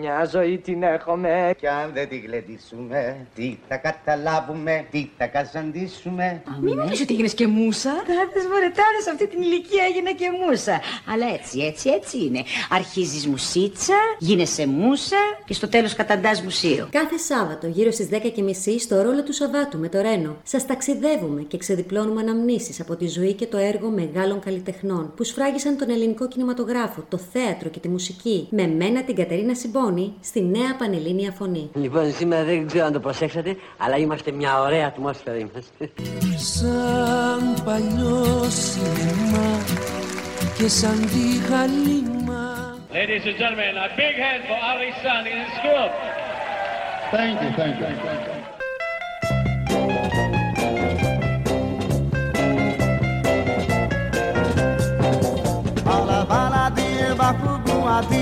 Μια ζωή την έχουμε. Κι αν δεν την γλεντήσουμε, τι θα καταλάβουμε, τι θα καζαντήσουμε. Μην νομίζεις ότι έγινες και μούσα. Τάδες μωρετάδες, αυτή την ηλικία έγινα και μούσα. Αλλά έτσι είναι. Αρχίζεις μουσίτσα, γίνεσαι μούσα και στο τέλος καταντάς μουσείο. Κάθε Σάββατο γύρω στις 10:30 στο ρόλο του Σαββάτου με το Ρένο σας ταξιδεύουμε και ξεδιπλώνουμε αναμνήσεις από τη ζωή και το έργο μεγάλων καλλιτεχνών που σφράγισαν τον ελληνικό κινηματογράφο, το θέατρο και τη μουσική. Με μένα την Κατερίνα Συμπόνη στη νέα πανελλήνια φωνή. Λοιπόν, σήμερα δεν ξέρω αν το προσέξατε, αλλά είμαστε μια ωραία ατμόσφαιρα είμαστε. Σαν παλιό σινεμά και σαν τη γαλήμα. Ladies and gentlemen, a big hand for Aris San in his group. Thank you, thank you, thank you. Αλλά βάλατε βαχούγκου αδί.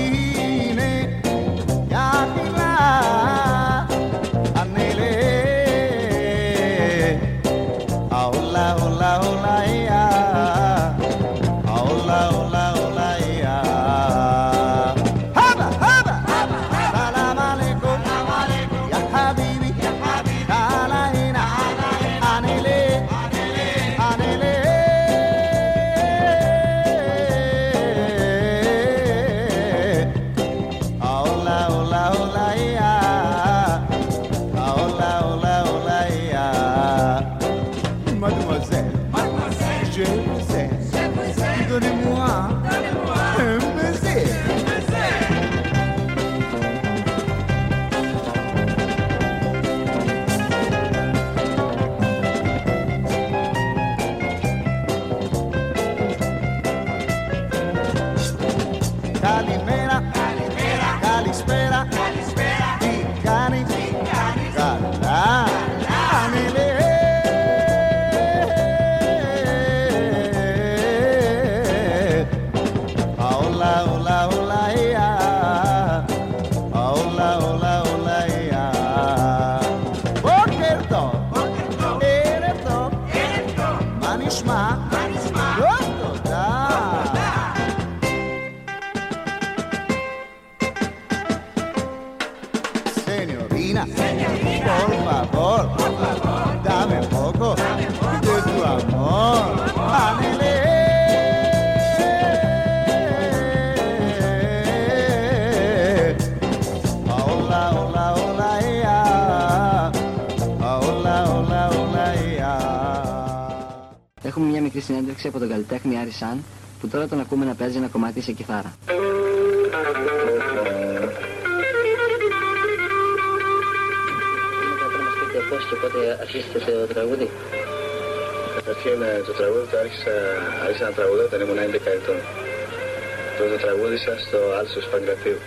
Έχουμε μια μικρή συνέντευξη από τον καλλιτέχνη Άρη Σαν, που τώρα τον ακούμε να παίζει ένα κομμάτι σε κιθάρα. Πώς και πότε αρχίσετε το τραγούδι? Καταρχήν το τραγούδι το άρχισα να τραγουδάω όταν ήμουν 11 ετών. Το τραγούδισα στο Άλσος Παγκρατίου.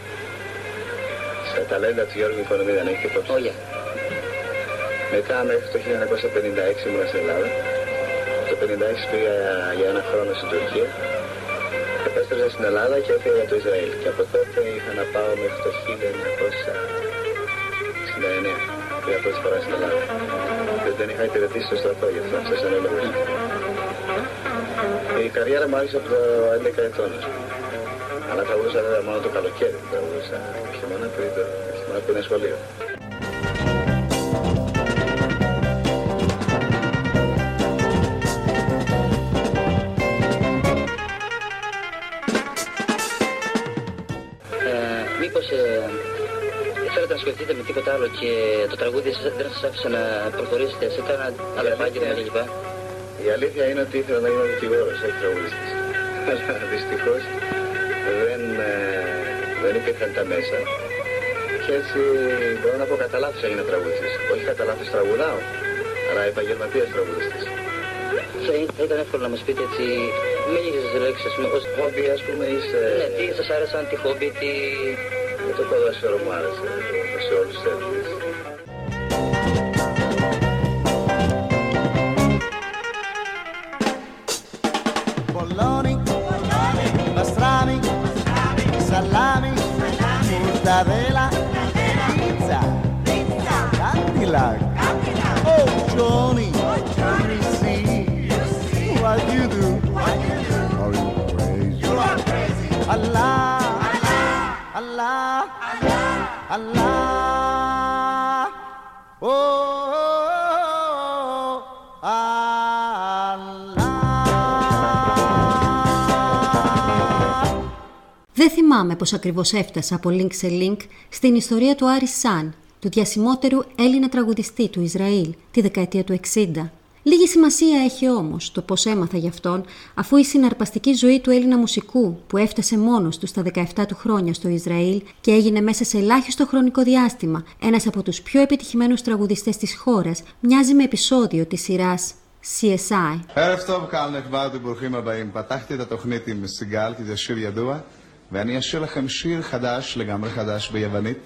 Στα ταλέντα του Γιώργου Οικονομίδα, να έχει υπόψη. Όλια. Μετά μέχρι το 1956 ήμουν στην Ελλάδα. Το 1956 πήγα για ένα χρόνο στην Τουρκία. Επέστρεψα στην Ελλάδα και έφυγα για το Ισραήλ. Και από τότε είχα να πάω μέχρι το 1969. Πήγα πρώτη φορά στην Ελλάδα. Δεν είχα υπηρετήσει στο στρατό, γι' αυτό σας ανέλαβες. Η καριέρα μου άρχισε από το 11 ετών. Αλλά τραγούδησα βέβαια μόνο το καλοκαίρι. Τραγούδησα χειμώνα που είναι σχολείο. Μήπως θέλετε να ασχοληθείτε με τίποτα άλλο και το τραγούδι δεν σας άφησε να προχωρήσετε σε κάνα άλλο επάγγελμα κλπ? Η αλήθεια είναι ότι ήθελα να είμαι δικηγόρος, όχι τραγουδιστής. Αλλά δυστυχώς δεν υπήρχαν τα μέσα. Και έτσι μπορώ να πω κατά λάθος έγινα τραγουδιστής. Όχι κατά λάθος τραγουδάω, αλλά επαγγελματίας τραγουδιστής. Θα ήταν εύκολο να μας πείτε έτσι με λίγες λέξεις ως χόμπι, ας πούμε, ναι, τι σας άρεσαν, τι χόμπι, τι... Με το ποδόσφαιρο μου άρεσε, σε όλους τους τέτοιους. Πολόνι, παστράμι, σαλάμι, μουρταδέλα, πίτσα, κάντιλακ, oh Johnny, Lucy, what you do, are you crazy, I love. Allah, Allah, Allah, oh, oh, oh, Allah. Δεν θυμάμαι πως ακριβώς έφτασα από link σε link στην ιστορία του Άρη Σαν, του διασημότερου Έλληνα τραγουδιστή του Ισραήλ, τη δεκαετία του 60. Λίγη σημασία έχει όμως το πώς έμαθα γι' αυτόν, αφού η συναρπαστική ζωή του Έλληνα μουσικού, που έφτασε μόνος του στα 17 του χρόνια στο Ισραήλ και έγινε μέσα σε ελάχιστο χρονικό διάστημα ένας από τους πιο επιτυχημένους τραγουδιστές της χώρας, μοιάζει με επεισόδιο της σειράς CSI. Πατάχτε τα τοχνίτη με Σιγκάλ και διασύρ Ιαντούα, ואני אשיר לכם שיר חדש, לגמרי חדש ביוונית,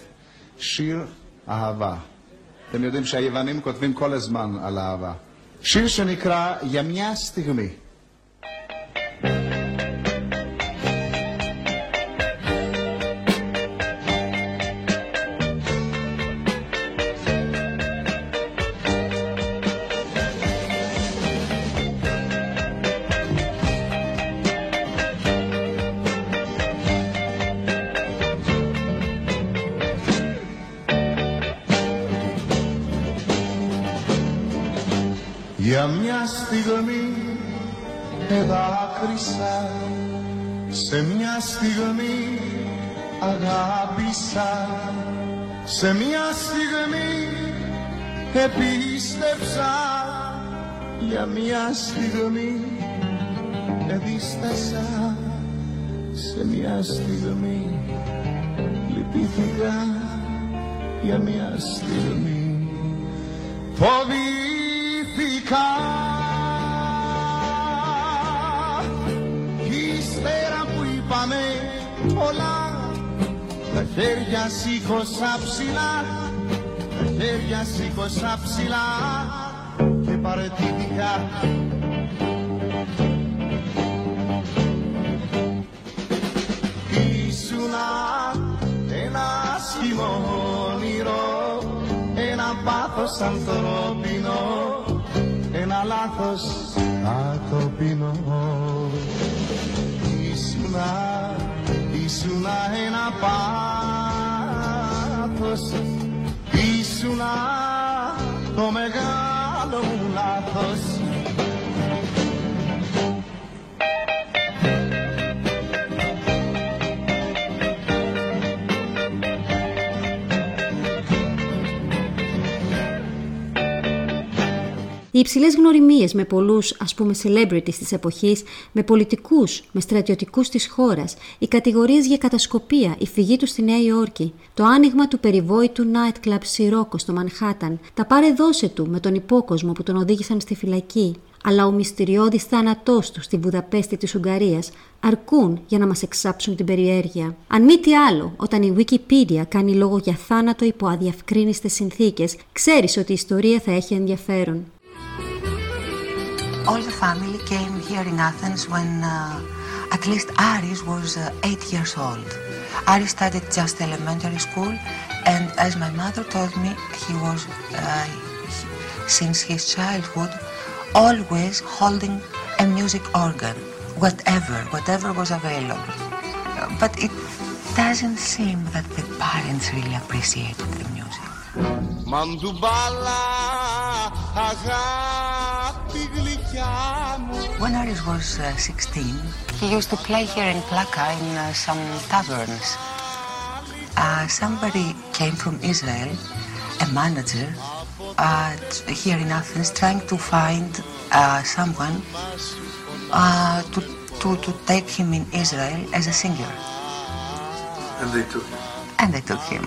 שיר אהבה. אתם יודעים שהיוונים כותבים כל הזמן על אהבה. שיר שנקרא ימיה סטיגמי. Για μια στιγμή εδάκρυσα, σε μια στιγμή αγάπησα, σε μια στιγμή επίστεψα, για μια στιγμή εδίστασα, σε μια στιγμή λυπήθηκα, για μια στιγμή φοβήθηκα. Ύστερα που είπαμε όλα, τα χέρια σήκωσα ψηλά, τα χέρια σήκωσα ψηλά και παρετήθηκα. Ήσουνα ένα άσχημο όνειρο, ένα πάθος ανθρώπινο, ένα λάθος ατοπινό. Ήσουνα ένα πάθος, ήσουνα το μεγάλο μου λάθος. Οι υψηλές γνωριμίες με πολλούς, ας πούμε, celebrities της εποχής, με πολιτικούς, με στρατιωτικούς της χώρας, οι κατηγορίες για κατασκοπία, η φυγή του στη Νέα Υόρκη, το άνοιγμα του περιβόητου nightclub Σιρόκο στο Μανχάταν, τα πάρε δώσε του με τον υπόκοσμο που τον οδήγησαν στη φυλακή, αλλά ο μυστηριώδης θάνατός του στη Βουδαπέστη της Ουγγαρίας, αρκούν για να μας εξάψουν την περιέργεια. Αν μη τι άλλο, όταν η Wikipedia κάνει λόγο για θάνατο υπό αδιαυκρίνιστες συνθήκες, ξέρεις ότι η ιστορία θα έχει ενδιαφέρον. All the family came here in Athens when at least Aris was 8 years old. Aris studied just elementary school, and as my mother told me, he was, since his childhood, always holding a music organ, whatever was available. But it doesn't seem that the parents really appreciated the music. Mandubala, when Aris was 16, he used to play here in Plaka in some taverns. Somebody came from Israel, a manager, here in Athens, trying to find someone to take him in Israel as a singer. And they took him. And they took him.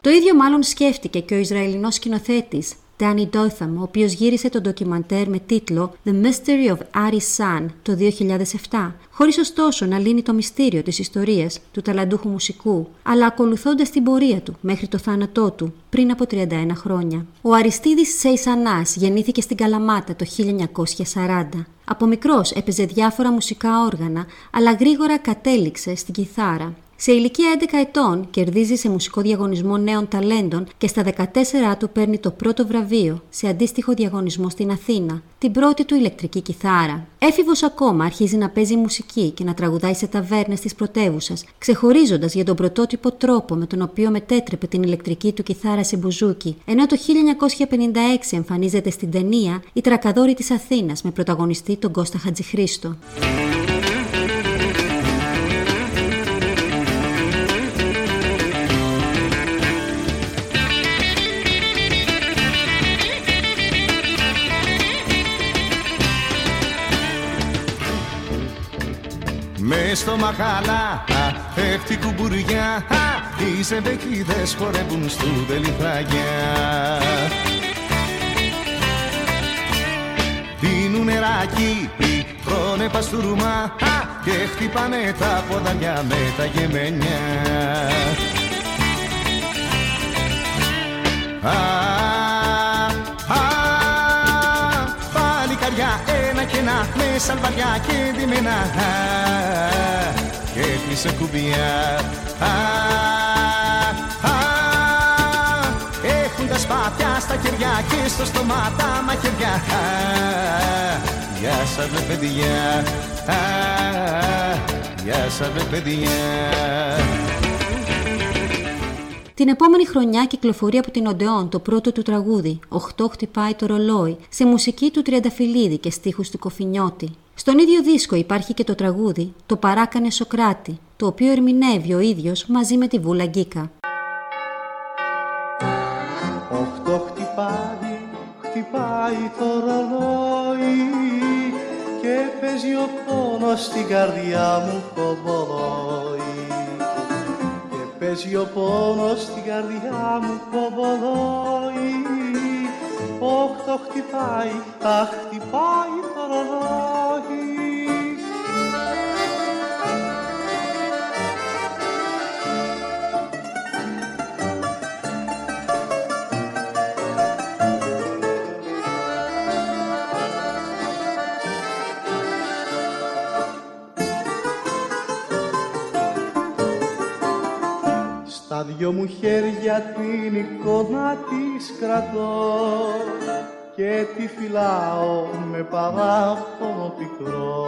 Το ίδιο μάλλον σκέφτηκε και ο Ισραηλινός σκηνοθέτης Danny Dotham, ο οποίος γύρισε το ντοκιμαντέρ με τίτλο The Mystery of Aris San το 2007, χωρίς ωστόσο να λύνει το μυστήριο της ιστορίας του ταλαντούχου μουσικού, αλλά ακολουθώντας την πορεία του μέχρι το θάνατό του πριν από 31 χρόνια. Ο Αριστίδης Σεϊσανάς γεννήθηκε στην Καλαμάτα το 1940. Από μικρός έπαιζε διάφορα μουσικά όργανα, αλλά γρήγορα κατέληξε στην κιθάρα. Σε ηλικία 11 ετών κερδίζει σε μουσικό διαγωνισμό νέων ταλέντων και στα 14 του παίρνει το πρώτο βραβείο σε αντίστοιχο διαγωνισμό στην Αθήνα, την πρώτη του ηλεκτρική κιθάρα. Έφηβος ακόμα αρχίζει να παίζει μουσική και να τραγουδάει σε ταβέρνες της πρωτεύουσας, ξεχωρίζοντας για τον πρωτότυπο τρόπο με τον οποίο μετέτρεπε την ηλεκτρική του κιθάρα σε μπουζούκι, ενώ το 1956 εμφανίζεται στην ταινία «Η Τρακαδόρη της Αθήνας» με πρωταγωνιστή τον Κώστα Χατζηχρήστο. Στο μαχαλά, έχτη κουμπουριά, οι ζεμπεκίδες χορεύουν στουδελιθαγιά. Δίνουν νεράκι, τρώνε παστούρμα και χτυπάνε τα ποδαριά με τα γεμένια. Ένα και ένα με σαλβαριά και διμένα και κλείσε κουμπιά. Έχουν τα σπάτια στα χεριά και στο στόμα τα μαχαιριά. Γεια σας με παιδιά, γεια σας με παιδιά. Την επόμενη χρονιά κυκλοφορεί από την Οντεόν το πρώτο του τραγούδι, 8 χτυπάει το ρολόι, σε μουσική του Τριανταφυλλίδη και στίχους του Κοφινιώτη. Στον ίδιο δίσκο υπάρχει και το τραγούδι «Το παράκανε Σοκράτη», το οποίο ερμηνεύει ο ίδιος μαζί με τη Βούλα Γκίκα. 8 χτυπάει, χτυπάει το ρολόι και παίζει ο πόνος στην καρδιά μου κομποδόι. Παίζει ο πόνος στην καρδιά μου κομποδόι. Όχτω χτυπάει, αχ χτυπάει το ρολόι. Τα δυο μου χέρια την εικόνα της κρατώ και τη φυλάω με παράπονο πικρό.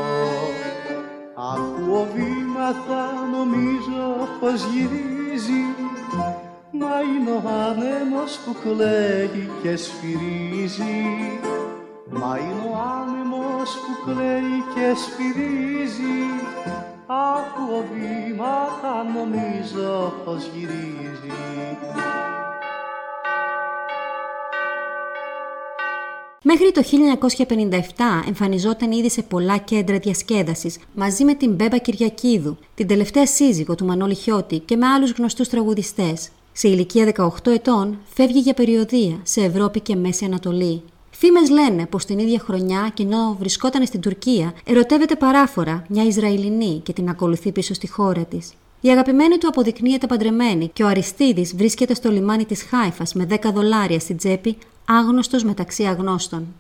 Ακούω βήματα, νομίζω πως γυρίζει, μα είναι ο άνεμος που κλαίει και σφυρίζει. Μα είναι ο άνεμος που κλαίει και σφυρίζει. Ακούω βήματα, νομίζω πως γυρίζει. Μέχρι το 1957 εμφανιζόταν ήδη σε πολλά κέντρα διασκέδασης μαζί με την Μπέμπα Κυριακίδου, την τελευταία σύζυγο του Μανώλη Χιώτη και με άλλους γνωστούς τραγουδιστές. Σε ηλικία 18 ετών φεύγει για περιοδεία σε Ευρώπη και Μέση Ανατολή. Φήμες λένε πως την ίδια χρονιά και ενώ βρισκόταν στην Τουρκία, ερωτεύεται παράφορα μια Ισραηλινή και την ακολουθεί πίσω στη χώρα της. Η αγαπημένη του αποδεικνύεται παντρεμένη και ο Αριστίδης βρίσκεται στο λιμάνι της Χάιφας με $10 στην τσέπη, άγνωστος μεταξύ αγνώστων.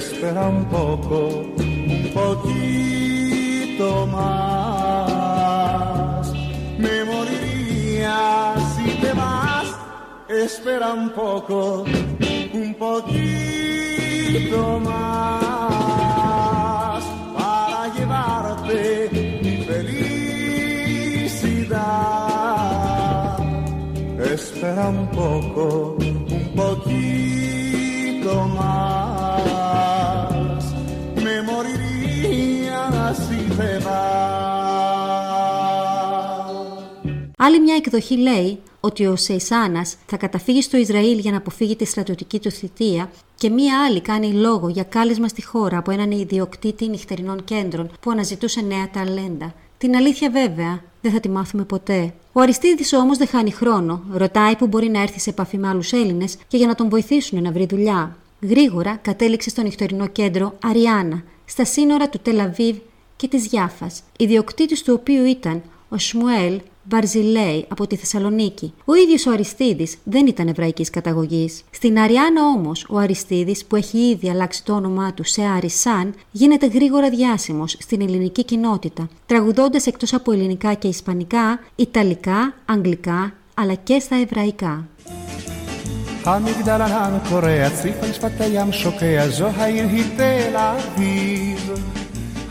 Espera un poquito más. Me moriría si te vas. Espera un poquito más para llevarte mi felicidad. Espera un poquito más. Άλλη μια εκδοχή λέει ότι ο Σεϊσάνας θα καταφύγει στο Ισραήλ για να αποφύγει τη στρατιωτική του θητεία και μία άλλη κάνει λόγο για κάλεσμα στη χώρα από έναν ιδιοκτήτη νυχτερινών κέντρων που αναζητούσε νέα ταλέντα. Την αλήθεια βέβαια δεν θα τη μάθουμε ποτέ. Ο Αριστίδης όμως δεν χάνει χρόνο, ρωτάει που μπορεί να έρθει σε επαφή με άλλους Έλληνες και για να τον βοηθήσουν να βρει δουλειά. Γρήγορα κατέληξε στο νυχτερινό κέντρο Αριάννα, στα σύνορα του Τελ Αβίβ και της Γιάφας, ιδιοκτήτης του οποίου ήταν ο Σμουέλ Μπαρζιλέη από τη Θεσσαλονίκη. Ο ίδιος ο Αριστίδης δεν ήταν εβραϊκής καταγωγής. Στην Αριάννα όμως, ο Αριστίδης, που έχει ήδη αλλάξει το όνομά του σε Άρις Σαν, γίνεται γρήγορα διάσημος στην ελληνική κοινότητα, τραγουδώντας εκτός από ελληνικά και ισπανικά, ιταλικά, αγγλικά, αλλά και στα εβραϊκά.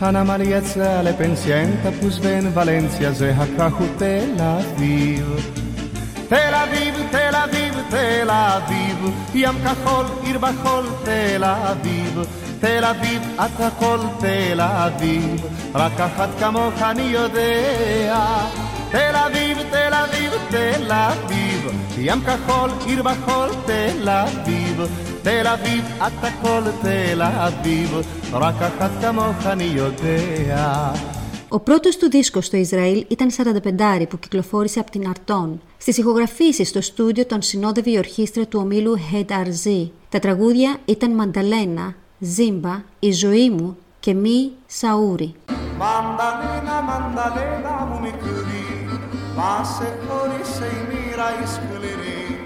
Ana Maria Zale Pensienta Pus Ben Valencia Zehakahu Tel Aviv Tel Aviv, Tel Aviv, Tel Aviv Yam Kahol, Irbahol, Tel Aviv Tel Aviv, Atakol, Tel Aviv Rakahat Kamoch Ani Yodea Tel Aviv, Tel Aviv, Tel Aviv Yam Kahol, Irbahol, Tel Aviv Tel Aviv, Atakol, Tel Aviv. Ο πρώτος του δίσκος στο Ισραήλ ήταν 45 που κυκλοφόρησε από την Αρτών. Στις ηχογραφήσεις στο στούντιο τον συνόδευε η ορχήστρα του ομίλου Head Arzi. Τα τραγούδια ήταν Μανταλένα, Ζίμπα, Η ζωή μου και Μη Σαούρι. Μανταλένα, Μανταλένα μου μικρή, μας εχώρισε η μοίρα η σκληρή.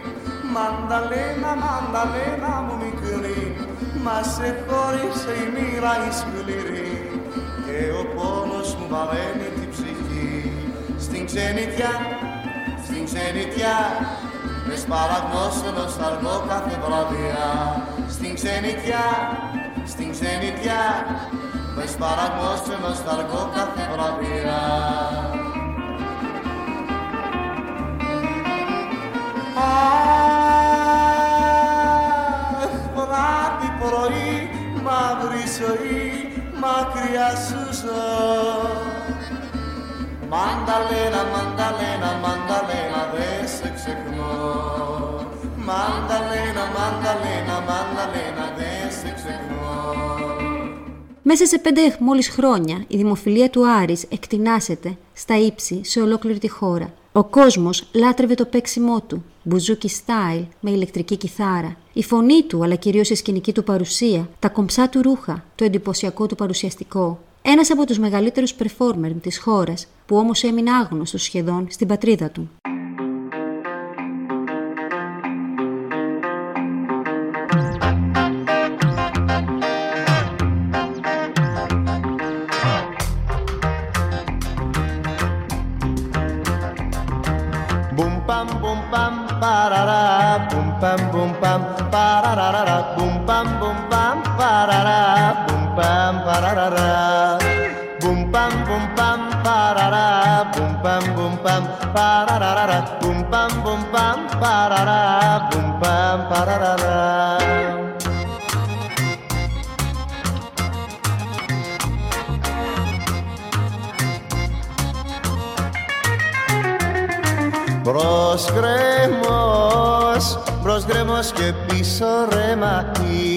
Μανταλένα, Μανταλένα μου μικρή, μας εχώρισε η μοίρα η σκληρή και ο πόνος μου βαραίνει την ψυχή. Στην ξενιτιά, στην ξενιτιά με σπαραγνώσενο σαργό κάθε βραδιά. Στην ξενιτιά, στην ξενιτιά με σπαραγνώσενο σαργό κάθε βραδιά. Μαύρη ζωή, μακριά σου ζω. Μανταλένα, Μανταλένα, Μανταλένα, δε σε ξεχνώ. Μανταλένα, Μανταλένα, Μανταλένα, δε σε ξεχνώ. Μέσα σε 5 μόλις χρόνια η δημοφιλία του Άρης εκτινάσεται στα ύψη σε ολόκληρη τη χώρα. Ο κόσμος λάτρευε το παίξιμό του, μπουζούκι style με ηλεκτρική κιθάρα. Η φωνή του, αλλά κυρίως η σκηνική του παρουσία, τα κομψά του ρούχα, το εντυπωσιακό του παρουσιαστικό. Ένας από τους μεγαλύτερους performer της χώρας, που όμως έμεινε άγνωστος σχεδόν στην πατρίδα του. Μπρος γκρέμος και πίσω ρέμα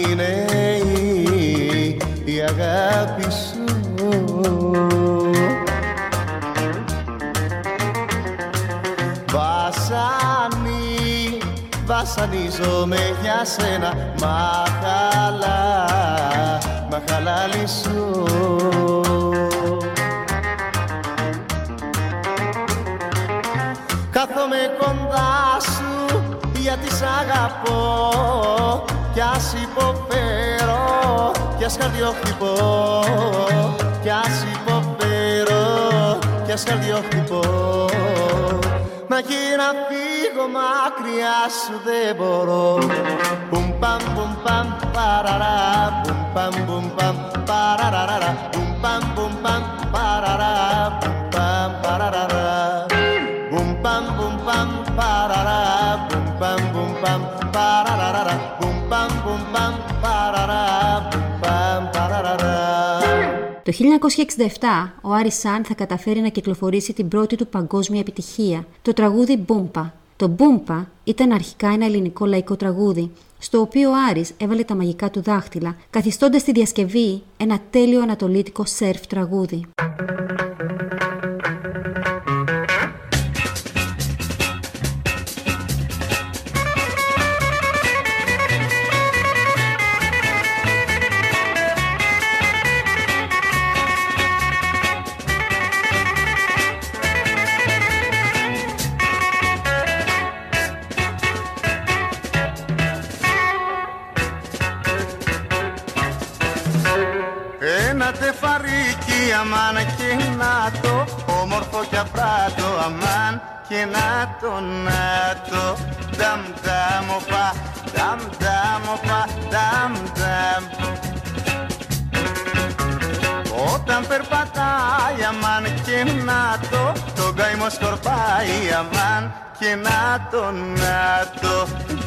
είναι η αγάπη σου. Βασανίζομαι για σένα, μα χαλάλη σου. Κάθομαι κοντά σου γιατί σ' αγαπώ κι ας υποφέρω κι ας καρδιοχτυπώ κι ας υποφέρω κι ας καρδιοχτυπώ. Μα και να φύγω μακριά σου δεν μπορώ. Πουμ παμ πουμ παμ παραρά, πουμ παμ πουμ παμ παραρά, πουμ παμ πουμ παμ παραρά, πουμ παμ παραρά, πουμ παμ πουμ παμ παραρά, πουμ παμ πουμ παμ παραρά, πουμ παμ πουμ παμ παραρά, πουμ παμ παραρά. Το 1967 ο Άρις Σαν θα καταφέρει να κυκλοφορήσει την πρώτη του παγκόσμια επιτυχία, το τραγούδι «Μπούμπα». Το «Μπούμπα» ήταν αρχικά ένα ελληνικό λαϊκό τραγούδι, στο οποίο ο Άρης έβαλε τα μαγικά του δάχτυλα, καθιστώντας τη διασκευή ένα τέλειο ανατολίτικο σερφ τραγούδι. αμάν και να το, όμορφο και απράτο, αμάν και να το, να το. Δαμ, δαμ, οπα, δαμ, δαμ, οπα, δαμ, δαμ. Όταν περπατάει, αμάν και να το, τον καημό σκορπάει, αμάν και να το, να το.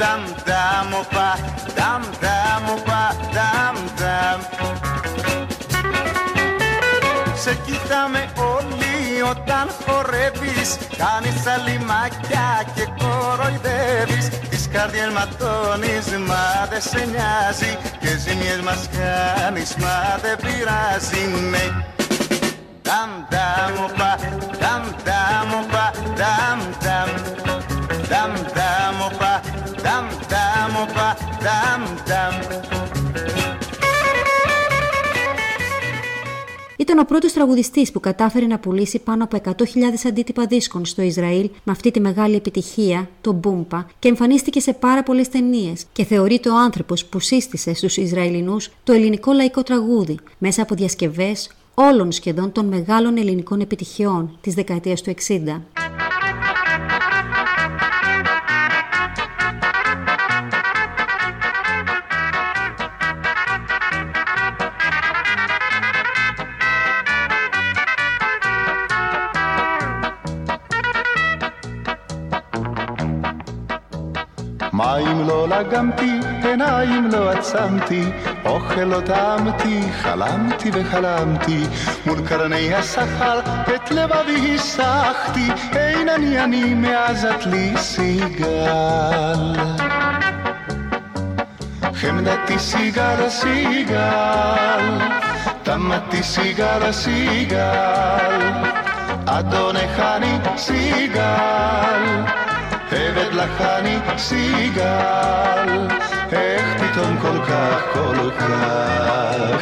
Δαμ, δαμ, οπα, δαμ, δαμ, οπα, δαμ, δαμ. Σε κοιτάμε όλοι όταν χορεύεις, κάνεις αλιμάκια και κοροϊδεύεις. Τις καρδιές ματώνεις, μα δεν σε νοιάζει, και ζημιές μας κάνεις, μα δεν πειράζει, ναι. Ταμ ταμ οπα, ταμ ταμ οπα, ταμ ταμ. Ταμ ταμ οπα, ταμ ταμ οπα, ταμ ταμ. Ήταν ο πρώτος τραγουδιστής που κατάφερε να πουλήσει πάνω από 100.000 αντίτυπα δίσκων στο Ισραήλ με αυτή τη μεγάλη επιτυχία, το Μπούμπα, και εμφανίστηκε σε πάρα πολλές ταινίες και θεωρείται ο άνθρωπος που σύστησε στους Ισραηλινούς το ελληνικό λαϊκό τραγούδι μέσα από διασκευές όλων σχεδόν των μεγάλων ελληνικών επιτυχιών της δεκαετίας του 60. מים לא לגמתי, עיניים לא עצמתי, אוכל לא טעמתי, חלמתי וחלמתי, מול קרני השחל את לבבי הסחתי, אין אני אני מאז את לי סיגל. חמדתי סיגל סיגל, טמתי סיגל סיגל, אדונך אני סיגל. עבד לך אני סיגל, איך פתאום כל כך, כל כך,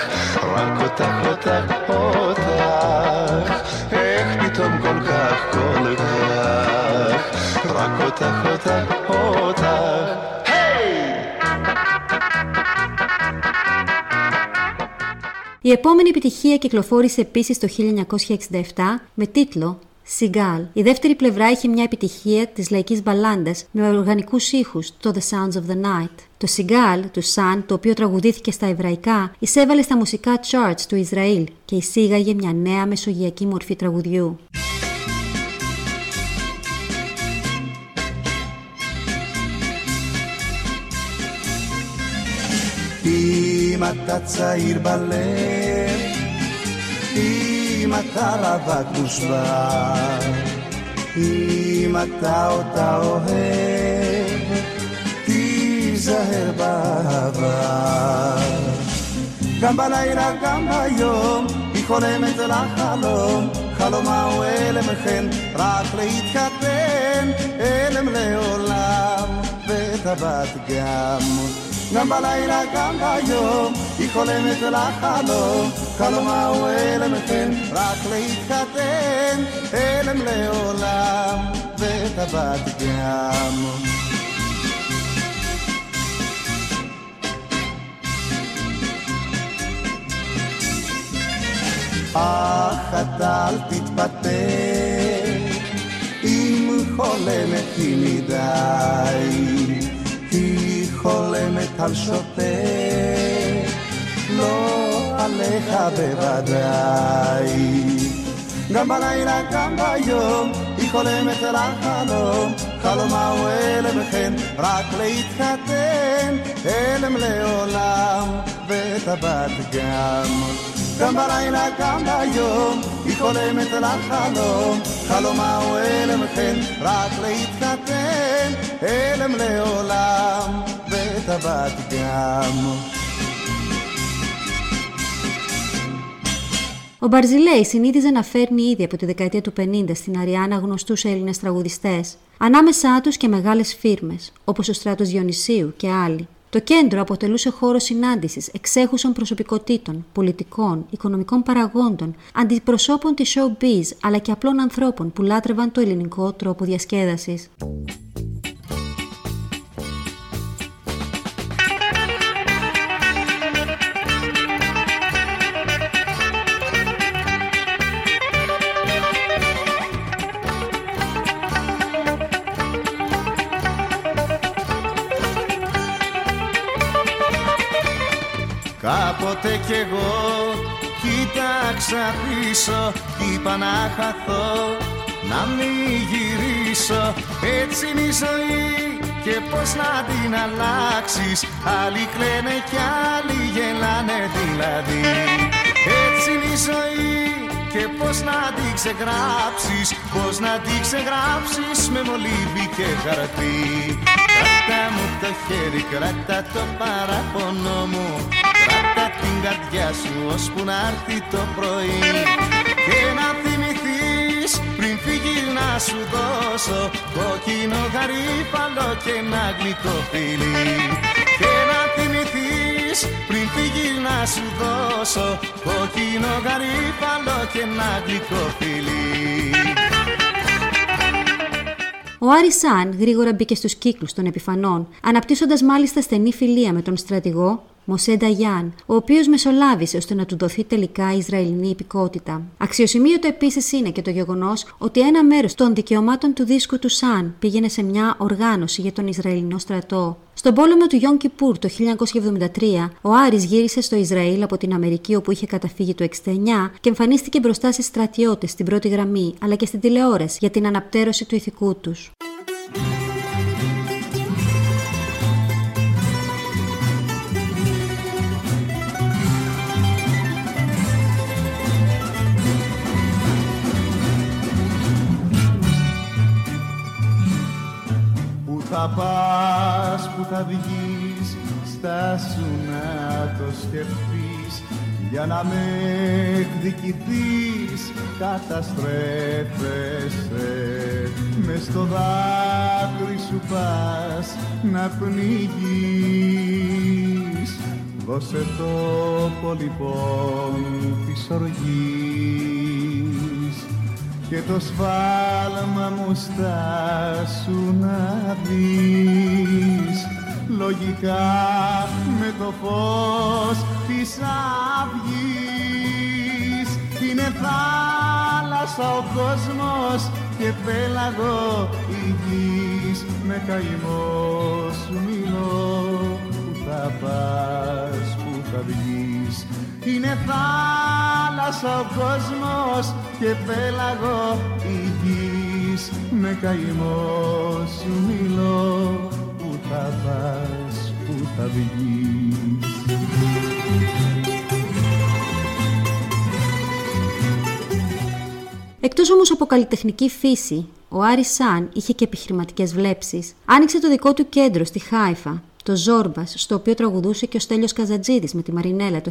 רק אותך, אותך, אותך, איך פתאום כל כך, כל כך, רק אותך, אותך, אותך. Η επόμενη επιτυχία κυκλοφόρησε επίσης το 1967 με τίτλο Σιγκάλ. Η δεύτερη πλευρά είχε μια επιτυχία της λαϊκής μπαλάντας με οργανικούς ήχους, το The Sounds of the Night. Το Σιγκάλ του Σαν, το οποίο τραγουδήθηκε στα εβραϊκά, εισέβαλε στα μουσικά charts του Ισραήλ και εισήγαγε μια νέα μεσογειακή μορφή τραγουδιού. אם אתה רווק מושבר, אם אתה אותה אוהב, תיזהר בעבר. גם בלילה גם ביום היא חולמת לך חלום, חלומה הוא אלם וכן רק להתקדם, אלם לעולם ואת הבת גם. גם בלילה, גם ביום, היא חולמת לחלום, חלומה הוא אלם וכן, רק להתחתן, אלם לעולם, ואת הבת גם. אך אתה אל תתפטר, אם חולמת היא מדי. חולמת על שוטה, לא עליך בוודאי. גם בלילה, גם ביום, היא חולמת על החלום, חלומה הוא אלם וכן, רק להתחתן, אלם לעולם, ואת הבת גם. גם בלילה, גם ביום, היא חולמת על החלום, חלומה הוא אלם וכן, רק להתחתן, אלם לעולם, ואת הבת גם. Ο Μπαρζιλέη συνήθιζε να φέρνει ήδη από τη δεκαετία του 50 στην Αριάννα γνωστούς Έλληνες τραγουδιστές, ανάμεσά τους και μεγάλες φίρμες, όπως ο Στράτος Διονυσίου και άλλοι. Το κέντρο αποτελούσε χώρο συνάντησης εξέχουσων προσωπικότητων, πολιτικών, οικονομικών παραγόντων, αντιπροσώπων της showbiz αλλά και απλών ανθρώπων που λάτρευαν το ελληνικό τρόπο διασκέδασης. Κάποτε κι εγώ κοίταξα πίσω, είπα να χαθώ, να μην γυρίσω. Έτσι είναι η ζωή και πώς να την αλλάξεις. Άλλοι κλαίνε κι άλλοι γελάνε δηλαδή. Έτσι είναι η ζωή και πώς να την ξεγράψεις, πώς να την ξεγράψεις με μολύβι και χαρτί. Κράτα μου το χέρι, κράτα το παραπονό μου, κράτα την καρδιά σου ώσπου να έρθει το πρωί. Και να θυμηθείς πριν φύγει να σου δώσω κόκκινο γαρίφαλο και ένα γλυκό φιλί. Και να θυμηθείς πριν φύγει να σου δώσω κόκκινο γαρίφαλο και ένα γλυκό φιλί. Ο Άρης Σαν γρήγορα μπήκε στους κύκλους των επιφανών, αναπτύσσοντας μάλιστα στενή φιλία με τον στρατηγό Μοσέ Νταγιάν, ο οποίος μεσολάβησε ώστε να του δοθεί τελικά η Ισραηλινή υπηκότητα. Αξιοσημείωτο επίσης είναι και το γεγονός ότι ένα μέρος των δικαιωμάτων του δίσκου του Σαν πήγαινε σε μια οργάνωση για τον Ισραηλινό στρατό. Στον πόλεμο του Γιον Κιπούρ το 1973, ο Άρης γύρισε στο Ισραήλ από την Αμερική όπου είχε καταφύγει το 1969 και εμφανίστηκε μπροστά σε στρατιώτες στην πρώτη γραμμή αλλά και στην τηλεόραση για την αναπτέρωση του ηθικού τους. Θα πας που θα βγεις, στάσου να το σκεφτείς, για να με εκδικηθείς, καταστρέφεσαι. Μες στο δάκρυ σου πας να πνιγείς, δώσε τόπο λοιπόν της οργής. Και το σφάλμα μου στάσου να δεις, λογικά με το φως της αυγής. Είναι θάλασσα ο κόσμος και πέλαγο η γης. Με καημό σου μιλώ, που θα πας, που θα βγεις. Είναι θάλασσα ο κόσμος και πέλαγο η γης. Με καημό σου μιλώ, που θα πας, που θα βγεις. Εκτός όμως από καλλιτεχνική φύση, ο Άρης Σαν είχε και επιχειρηματικές βλέψεις. Άνοιξε το δικό του κέντρο στη Χάιφα, το Ζόρμπα, στο οποίο τραγουδούσε και ο Στέλιος Καζαντζίδης με τη Μαρινέλα το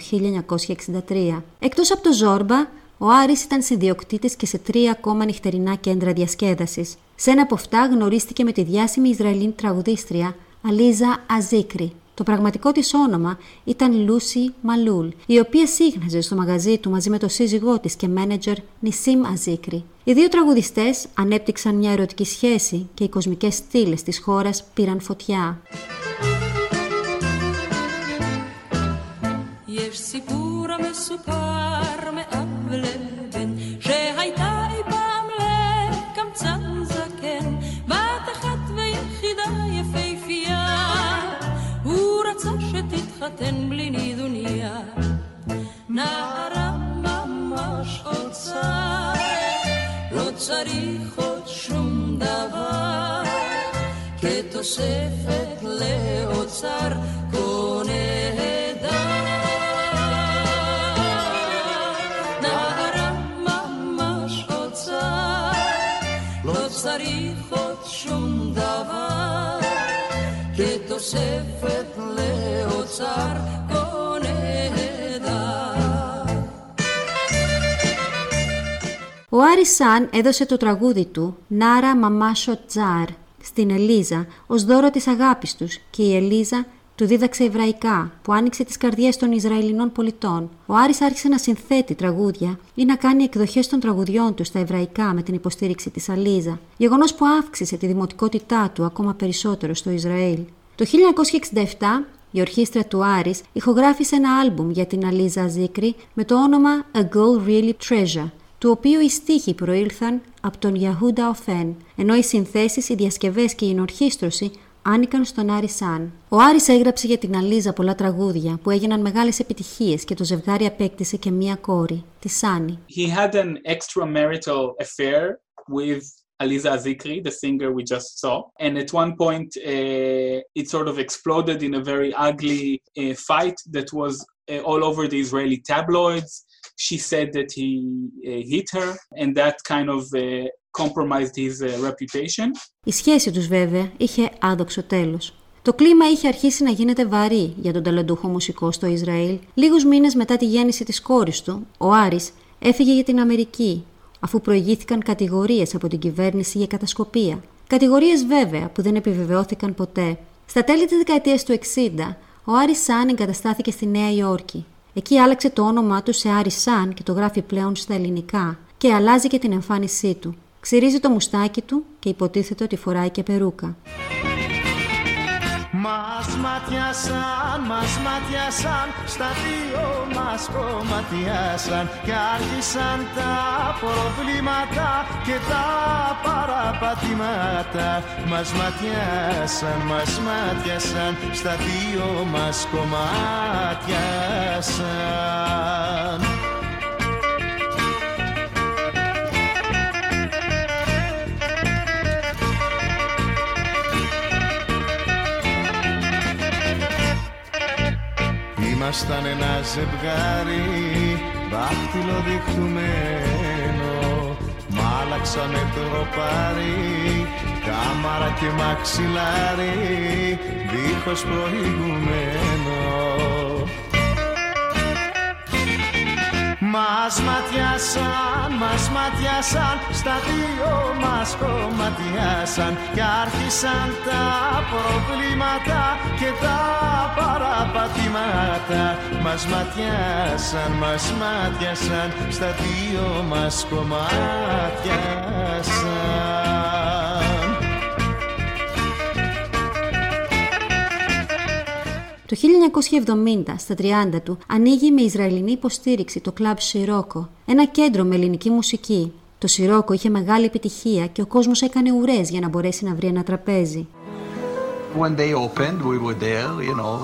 1963. Εκτός από το Ζόρμπα, ο Άρης ήταν συνδιοκτήτης και σε 3 ακόμα νυχτερινά κέντρα διασκέδασης. Σε ένα από αυτά γνωρίστηκε με τη διάσημη Ισραηλινή τραγουδίστρια Αλίζα Αζίκρι. Το πραγματικό της όνομα ήταν Λούσι Μαλούλ, η οποία σύγχναζε στο μαγαζί του μαζί με τον σύζυγό της και μάνετζερ Νισίμ Αζίκρι. Οι 2 τραγουδιστές ανέπτυξαν μια ερωτική σχέση και οι κοσμικές στήλες της χώρας πήραν φωτιά. יש סיפור המסופר מאב לבן שהייתה אי פעם לקמצן זקן בת אחת ויחידה יפהפייה הוא רצה שתתחתן בלי נידוניה נערה ממש רוצה לא צריך עוד שום דבר כתוספת לאוצר קונה Σεφετ λεωτσάρ κονέδα. Ο Άρης Σαν έδωσε το τραγούδι του «Νάρα Μαμάσο Τζάρ» στην Ελίζα ως δώρο της αγάπης τους και η Ελίζα του δίδαξε Ιβραϊκά που άνοιξε τις καρδιές των Ισραηλινών πολιτών. Ο Άρης άρχισε να συνθέτει τραγούδια ή να κάνει εκδοχές των τραγουδιών του στα Ιβραϊκά με την υποστήριξη της Αλίζα, γεγονός που αύξησε τη δημοτικότητά του ακόμα περισσότερο στο Ισραήλ. Το 1967 η ορχήστρα του Άρης ηχογράφησε ένα άλμπουμ για την Αλίζα Αζίκρι με το όνομα A Girl Really Treasure, του οποίου οι στίχοι προήλθαν από τον Γιαχούντα Οφέν, ενώ οι συνθέσεις, οι διασκευές και η ενορχήστρωση άνοικαν στον Άρη Σαν. Ο Άρης έγραψε για την Αλίζα πολλά τραγούδια που έγιναν μεγάλες επιτυχίες και το ζευγάρι απέκτησε και μία κόρη, τη Σάνη. He had an extramarital affair with Aliza Azikri, the singer we just saw. And at one point, it sort of exploded in a very ugly fight that was all over the Israeli tabloids. She said that he hit her, and that kind of compromised his reputation. Η σχέση τους βέβαια είχε άδοξο τέλος. Το κλίμα είχε αρχίσει να γίνεται βαρύ για τον ταλαντούχο μουσικό στο Ισραήλ. Λίγους μήνες μετά τη γέννηση της κόρης του, ο Άρης έφυγε για την Αμερική, αφού προηγήθηκαν κατηγορίες από την κυβέρνηση για κατασκοπία. Κατηγορίες βέβαια που δεν επιβεβαιώθηκαν ποτέ. Στα τέλη της δεκαετίας του 60, ο Άρης Σαν εγκαταστάθηκε στη Νέα Υόρκη. Εκεί άλλαξε το όνομά του σε Άρη Σαν και το γράφει πλέον στα ελληνικά και αλλάζει και την εμφάνισή του. Ξυρίζει το μουστάκι του και υποτίθεται ότι φοράει και περούκα. Μας ματιάσαν, μας ματιάσαν, στα δύο μας κομματιάσαν και άρχισαν τα προβλήματα και τα παραπατήματα. Μας ματιάσαν, μας ματιάσαν, στα δύο μας κομματιάσαν. Ήμασταν ένα ζευγάρι δάχτυλο δειχτουμένο, μ' άλλαξανε τροπάρι, κάμαρα και μαξιλάρι, δίχως προηγουμένο. Μας ματιάσαν, μας ματιάσαν, στα δύο μας κομματιάσαν και άρχισαν τα προβλήματα και τα παραπατήματα. Μας ματιάσαν, μας ματιάσαν, στα δύο μας κομματιάσαν. Το 1970, στα 30 του, ανοίγει με Ισραηλινή υποστήριξη το κλαμπ Σιρόκο, ένα κέντρο με ελληνική μουσική. Το Σιρόκο είχε μεγάλη επιτυχία και ο κόσμος έκανε ουρές για να μπορέσει να βρει ένα τραπέζι. When they opened, we were there, you know,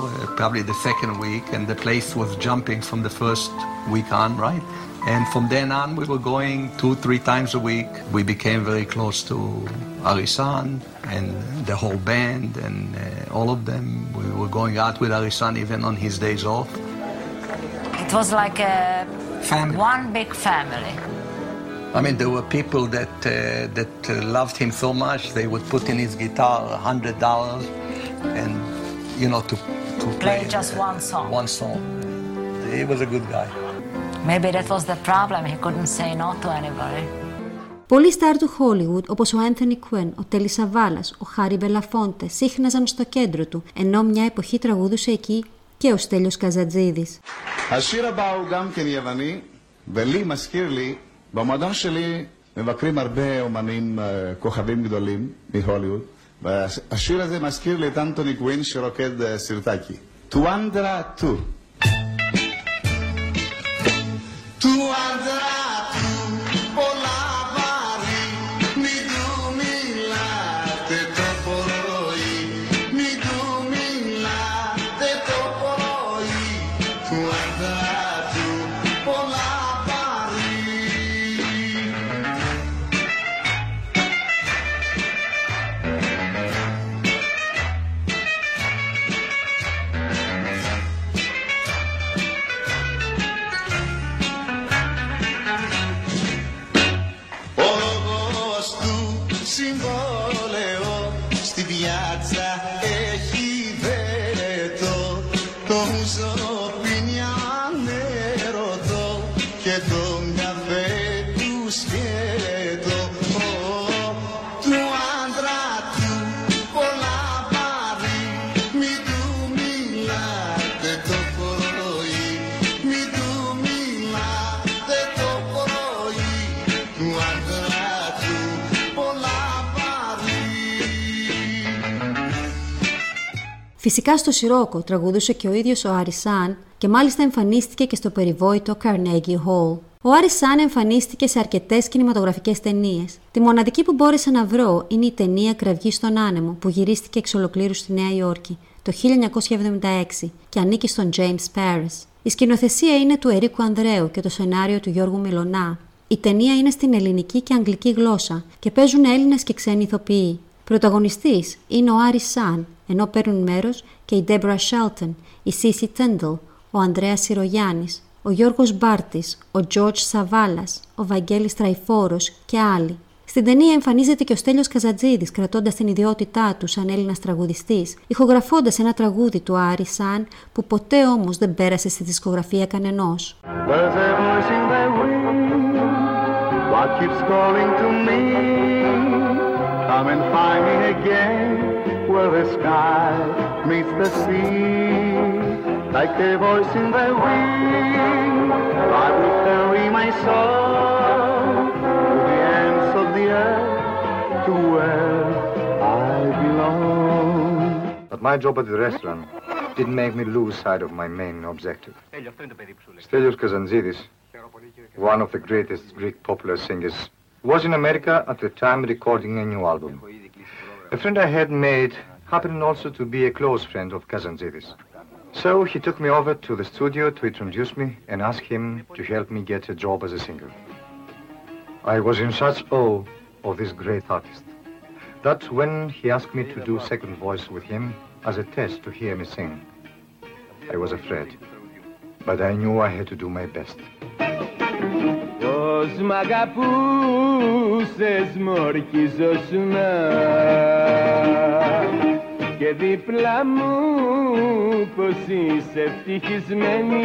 probably the second week, and the place was jumping from the first week on, right? And from then on, we were going 2-3 times a week. We became very close to Aris San and the whole band and all of them. We were going out with Aris San even on his days off. It was like a family. One big family. I mean, there were people that loved him so much, they would put in his guitar $100 and, you know, to play just one song. He was a good guy. Maybe that was the problem, he couldn't say no to anybody. Πολλοί στάρ του Hollywood, όπως ο Anthony Quinn, ο Τέλη Σαβάλας, ο Χάρι Μπελαφόντε, σύχναζαν στο κέντρο του, ενώ μια εποχή τραγούδουσε εκεί και ο Στέλιος Καζαντζίδης. Ασύρα μπάου γκάμ και Ιαβανή, βελή μας κύριλη, במועדון שלי מבקרים הרבה אומנים כוכבים גדולים מהוליווד, והשיר הזה מזכיר לי את אנטוני קווין שרוקד סרטקי. טואנדרה טו. טואנדרה טו, עולה בריא, ניגו מילה, תטופורוי, ניגו מילה, תטופורוי, טואנדרה טו, עולה. Φυσικά στο Σιρόκο τραγουδούσε και ο ίδιος ο Άρης Σαν και μάλιστα εμφανίστηκε και στο περιβόητο Carnegie Hall. Ο Άρης Σαν εμφανίστηκε σε αρκετές κινηματογραφικές ταινίες. Τη μοναδική που μπόρεσα να βρω είναι η ταινία «Κραυγή στον άνεμο» που γυρίστηκε εξ ολοκλήρου στη Νέα Υόρκη το 1976 και ανήκει στον James Paris. Η σκηνοθεσία είναι του Ερίκου Ανδρέου και το σενάριο του Γιώργου Μιλονά. Η ταινία είναι στην ελληνική και αγγλική γλώσσα και παίζουν Έλληνες και ξένοι ηθοποιοί. Πρωταγωνιστής είναι ο Άρης Σαν, ενώ παίρνουν μέρος και η Debra Shelton, η C.C. Tendel, ο Ανδρέας Σιρογιάννης, ο Γιώργος Μπάρτις, ο George Σαβάλας, ο Βαγγέλης Τραϊφόρος και άλλοι. Στην ταινία εμφανίζεται και ο Στέλιος Καζαντζίδης κρατώντας την ιδιότητά του σαν Έλληνας τραγουδιστής, ηχογραφώντας ένα τραγούδι του Άρη Σαν που ποτέ όμως δεν πέρασε στη δισκογραφία κανενός. Like a voice in the wind, I will carry my soul to the ends of the earth, to where I belong. But my job at the restaurant didn't make me lose sight of my main objective. Stelios Kazantzidis, one of the greatest Greek popular singers, was in America at the time recording a new album. A friend I had made happened also to be a close friend of Kazantzidis. So he took me over to the studio to introduce me and ask him to help me get a job as a singer. I was in such awe of this great artist that when he asked me to do second voice with him as a test to hear me sing, I was afraid, but I knew I had to do my best. Πώς μ' αγαπούσες μορκιζόσουνα και δίπλα μου πως είσαι ευτυχισμένη,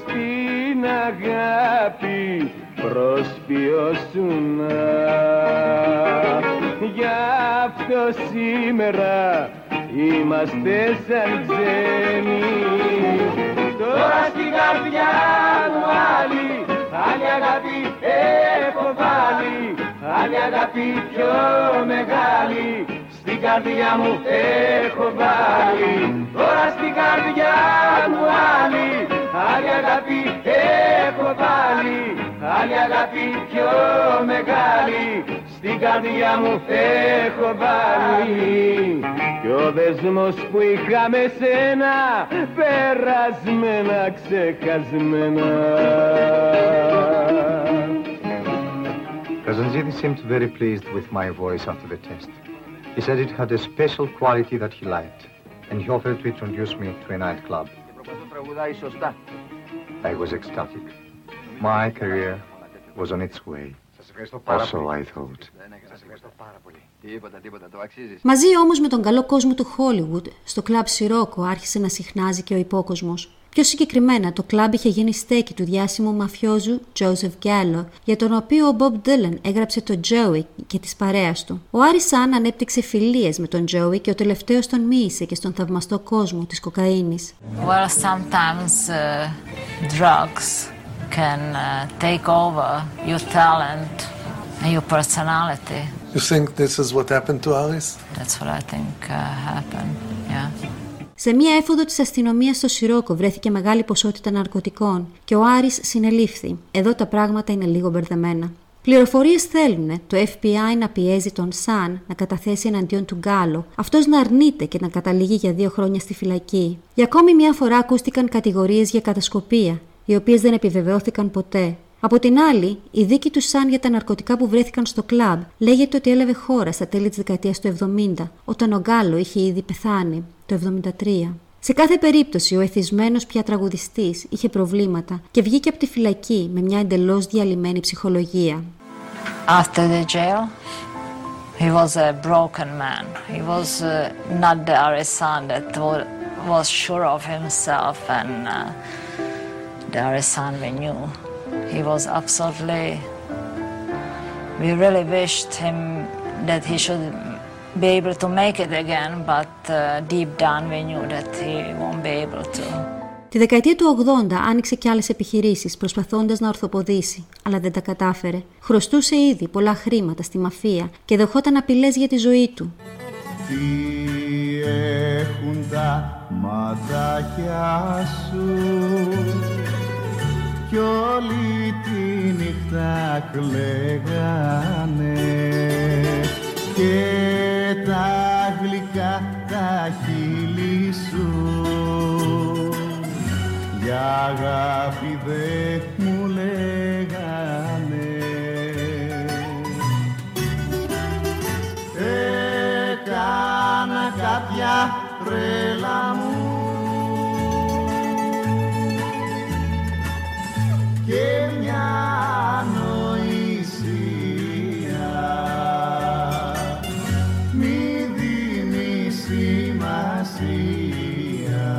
στην αγάπη προσποιώσουνα. Γι' αυτό σήμερα είμαστε σαν ξένοι. Τώρα στην καρδιά μου άλλη, άλλη αγάπη έχω βάλει, άλλη αγάπη πιο μεγάλη. Στην καρδιά μου έχω βάλει, τώρα στην καρδιά μου άλλη, άλλη αγάπη έχω βάλει, άλλη αγάπη πιο μεγάλη, στην καρδιά μου έχω βάλει. Κι ο δεσμός που είχαμε σένα, περασμένα, ξεχασμένα. Kazantzidis seemed very pleased with my voice after the test. He said it had a special quality that he liked, and he offered to introduce me to a nightclub. I was ecstatic. My career was on its way. Also I thought. Μαζί όμως με τον καλό κόσμο του Hollywood, στο κλαμπ Σιρόκο άρχισε να συχνάζει και ο υπόκοσμος. Πιο συγκεκριμένα, το κλαμπ είχε γίνει στέκη του διάσημου μαφιόζου Joseph Gallo, για τον οποίο ο Bob Dylan έγραψε τον Joey και της παρέας του. Ο Άρης Σαν ανέπτυξε φιλίες με τον Joey και ο τελευταίος τον μοίησε και στον θαυμαστό κόσμο της κοκαίνης. Well, sometimes drugs can take over your talent and your personality. You think this is what happened to Aris? That's what I think happened, yeah. Σε μία έφοδο της αστυνομίας στο Σιρόκο βρέθηκε μεγάλη ποσότητα ναρκωτικών και ο Άρης συνελήφθη. Εδώ τα πράγματα είναι λίγο μπερδεμένα. Πληροφορίες θέλουν το FBI να πιέζει τον Σαν να καταθέσει εναντίον του Γκάλο, αυτός να αρνείται και να καταλήγει για 2 χρόνια στη φυλακή. Για ακόμη μία φορά ακούστηκαν κατηγορίες για κατασκοπία, οι οποίες δεν επιβεβαιώθηκαν ποτέ. Από την άλλη, η δίκη του Σαν για τα ναρκωτικά που βρέθηκαν στο κλαμπ λέγεται ότι έλαβε χώρα στα τέλη της δεκαετίας του 70, όταν ο Γκάλο είχε ήδη πεθάνει, το 73. Σε κάθε περίπτωση, ο εθισμένος πια τραγουδιστής είχε προβλήματα και βγήκε από τη φυλακή με μια εντελώς διαλυμένη ψυχολογία. After the jail, he was a broken man. He was not the Aris San that was sure of himself and the Aris San we knew. He was absolutely, we really wished him that he should be able to make it again, but deep down we knew that he won't be able to. Τη δεκαετία του 80 άνοιξε κι άλλες επιχειρήσεις προσπαθώντας να ορθοποδήσει, αλλά δεν τα κατάφερε. Χρωστούσε ήδη πολλά χρήματα στη μαφία και δεχόταν απειλές για τη ζωή του. Τι έχουν τα ματάκια σου κι όλη τη νύχτα κλαίγανε και τα γλυκά τα χείλη σου για αγάπη δε μου λέγανε. Έκανα κάποια τρέλα μου και μια ανοησία, μη δίνει σημασία.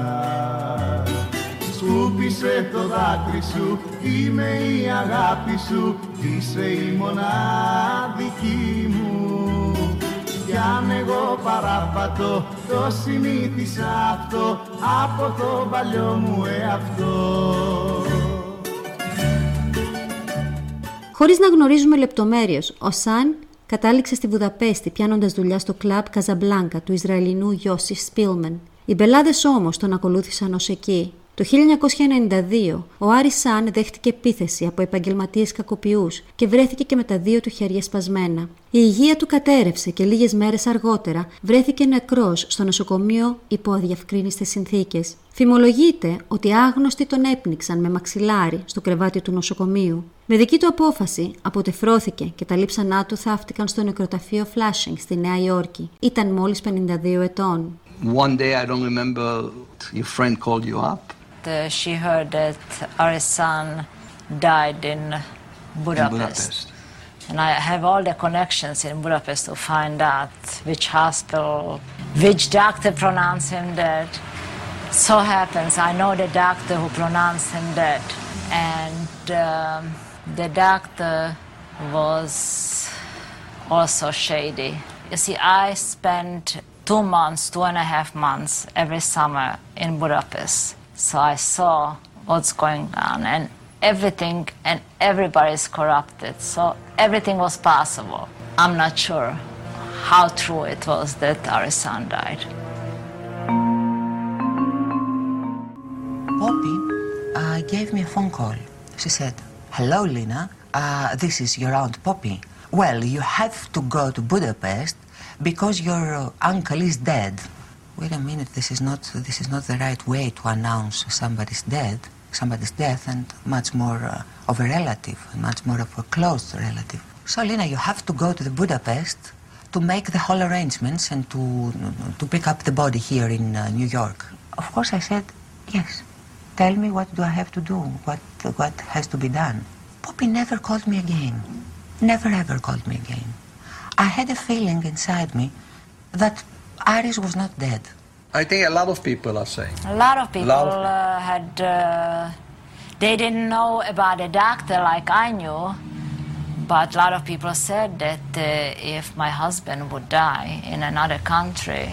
Σκούπισε το δάκρυ σου, είμαι η αγάπη σου, είσαι η μοναδική μου. Κι αν εγώ παράπατο, το συνήθισα αυτό από το παλιό μου εαυτό. Χωρίς να γνωρίζουμε λεπτομέρειες, ο Σαν κατάληξε στη Βουδαπέστη πιάνοντας δουλειά στο κλαμπ Καζαμπλάνκα του Ισραηλινού Γιώση Σπίλμεν. Οι μπελάδες όμως τον ακολούθησαν ως εκεί. Το 1992 ο Άρης Σαν δέχτηκε επίθεση από επαγγελματίες κακοποιούς και βρέθηκε και με τα δύο του χέρια σπασμένα. Η υγεία του κατέρευσε και λίγες μέρες αργότερα βρέθηκε νεκρός στο νοσοκομείο υπό αδιευκρίνιστες συνθήκες. Φημολογείται ότι άγνωστοι τον έπνιξαν με μαξιλάρι στο κρεβάτι του νοσοκομείου. Με δική του απόφαση αποτεφρώθηκε και τα λείψανά του θαύτηκαν στο νεκροταφείο Φλάσινγκ στη Νέα Υόρκη. Ήταν μόλις 52 ετών. One day, I don't remember, your friend called you up. She heard that Aris San died in Budapest. And I have all the connections in Budapest to find out which hospital, which doctor pronounced him dead. So happens I know the doctor who pronounced him dead. And the doctor was also shady. You see, I spent 2.5 months every summer in Budapest. So I saw what's going on, and everything and everybody's corrupted. So everything was possible. I'm not sure how true it was that Aris San died. Poppy gave me a phone call. She said, "Hello, Lina. This is your aunt Poppy. Well, you have to go to Budapest because your uncle is dead." Wait a minute, this is not the right way to announce somebody's death, and much more of a relative, and much more of a close relative. So, Lina, you have to go to the Budapest to make the whole arrangements and to pick up the body here in New York. Of course, I said, yes, tell me what do I have to do, what has to be done. Poppy never called me again, never ever called me again. I had a feeling inside me that Aris was not dead. I think a lot of people are saying. A lot of people. They didn't know about a doctor like I knew, but a lot of people said that if my husband would die in another country,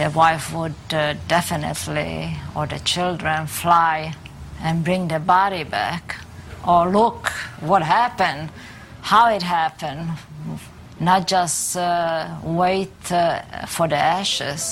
the wife would definitely, or the children, fly and bring the body back. Or look what happened, how it happened. Not just wait for the ashes.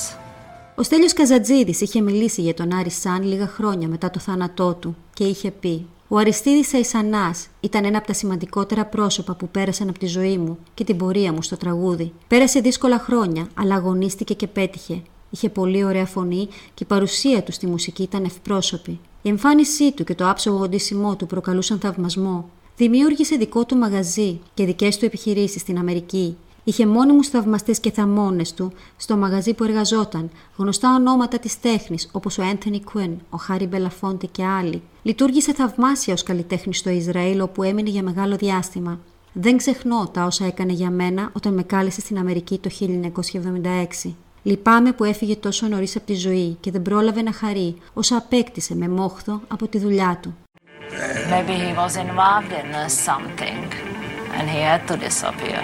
Ο Στέλιος Καζαντζίδης είχε μιλήσει για τον Άρη Σαν λίγα χρόνια μετά το θάνατό του και είχε πει: «Ο Αριστίδης Σεϊσανάς ήταν ένα από τα σημαντικότερα πρόσωπα που πέρασαν από τη ζωή μου και την πορεία μου στο τραγούδι. Πέρασε δύσκολα χρόνια, αλλά αγωνίστηκε και πέτυχε. Είχε πολύ ωραία φωνή και η παρουσία του στη μουσική ήταν ευπρόσωπη. Η εμφάνισή του και το άψογο γοντίσιμό του προκαλούσαν θαυμασμό. Δημιούργησε δικό του μαγαζί και δικές του επιχειρήσεις στην Αμερική. Είχε μόνιμους θαυμαστές και θαμώνες του στο μαγαζί που εργαζόταν, γνωστά ονόματα της τέχνης όπως ο Anthony Quinn, ο Harry Belafonte και άλλοι. Λειτουργήσε θαυμάσια ως καλλιτέχνης στο Ισραήλ, όπου έμεινε για μεγάλο διάστημα. Δεν ξεχνώ τα όσα έκανε για μένα όταν με κάλεσε στην Αμερική το 1976. Λυπάμαι που έφυγε τόσο νωρίς από τη ζωή και δεν πρόλαβε να χαρεί όσα απέκτησε με μόχθο από τη δουλειά του». Maybe he was involved in something and he had to disappear.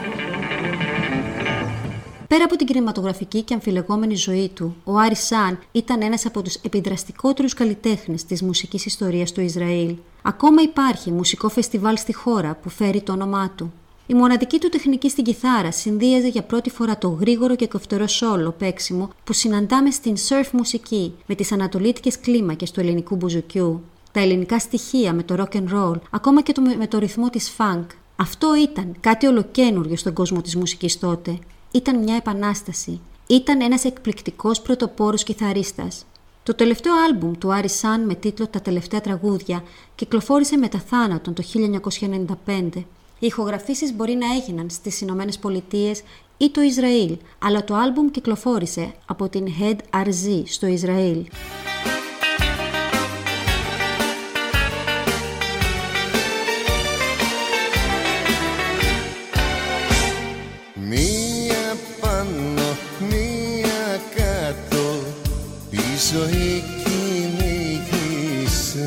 Πέρα από την κινηματογραφική και αμφιλεγόμενη ζωή του, ο Άρης Σαν ήταν ένας από τους επιδραστικότερους καλλιτέχνες της μουσικής ιστορίας του Ισραήλ. Ακόμα υπάρχει μουσικό φεστιβάλ στη χώρα που φέρει το όνομά του. Η μοναδική του τεχνική στην κιθάρα συνδύαζε για πρώτη φορά το γρήγορο και κοφτερό σόλο παίξιμο που συναντάμε στην surf μουσική με τις ανατολίτικες κλίμακες του ελληνικού μπουζουκιού. τα ελληνικά στοιχεία με το rock and roll, ακόμα και με το ρυθμό της funk. Αυτό ήταν κάτι ολοκαίνουργιο στον κόσμο της μουσικής τότε. Ήταν μια επανάσταση. Ήταν ένας εκπληκτικός πρωτοπόρος κιθαρίστας. Το τελευταίο άλμπουμ του Aris San με τίτλο «Τα τελευταία τραγούδια» κυκλοφόρησε μετά θάνατον το 1995. Οι ηχογραφήσεις μπορεί να έγιναν στις Ηνωμένες Πολιτείες ή το Ισραήλ, αλλά το άλμπουμ κυκλοφόρησε από την Head RZ στο Ισραήλ. Ζωή κυνήγησα,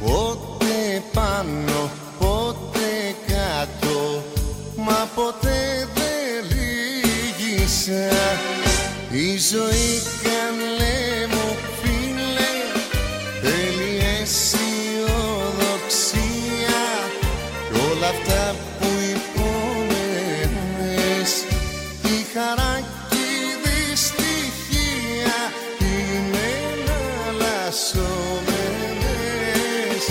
πότε πάνω, πότε κάτω, μα ποτέ δεν λύγησα. Η ζωή καλέ μου φίλε, θέλει αισιοδοξία κι όλα αυτά που υπομενες, η χαρά και η δυστυχία είναι εναλλασσόμενες.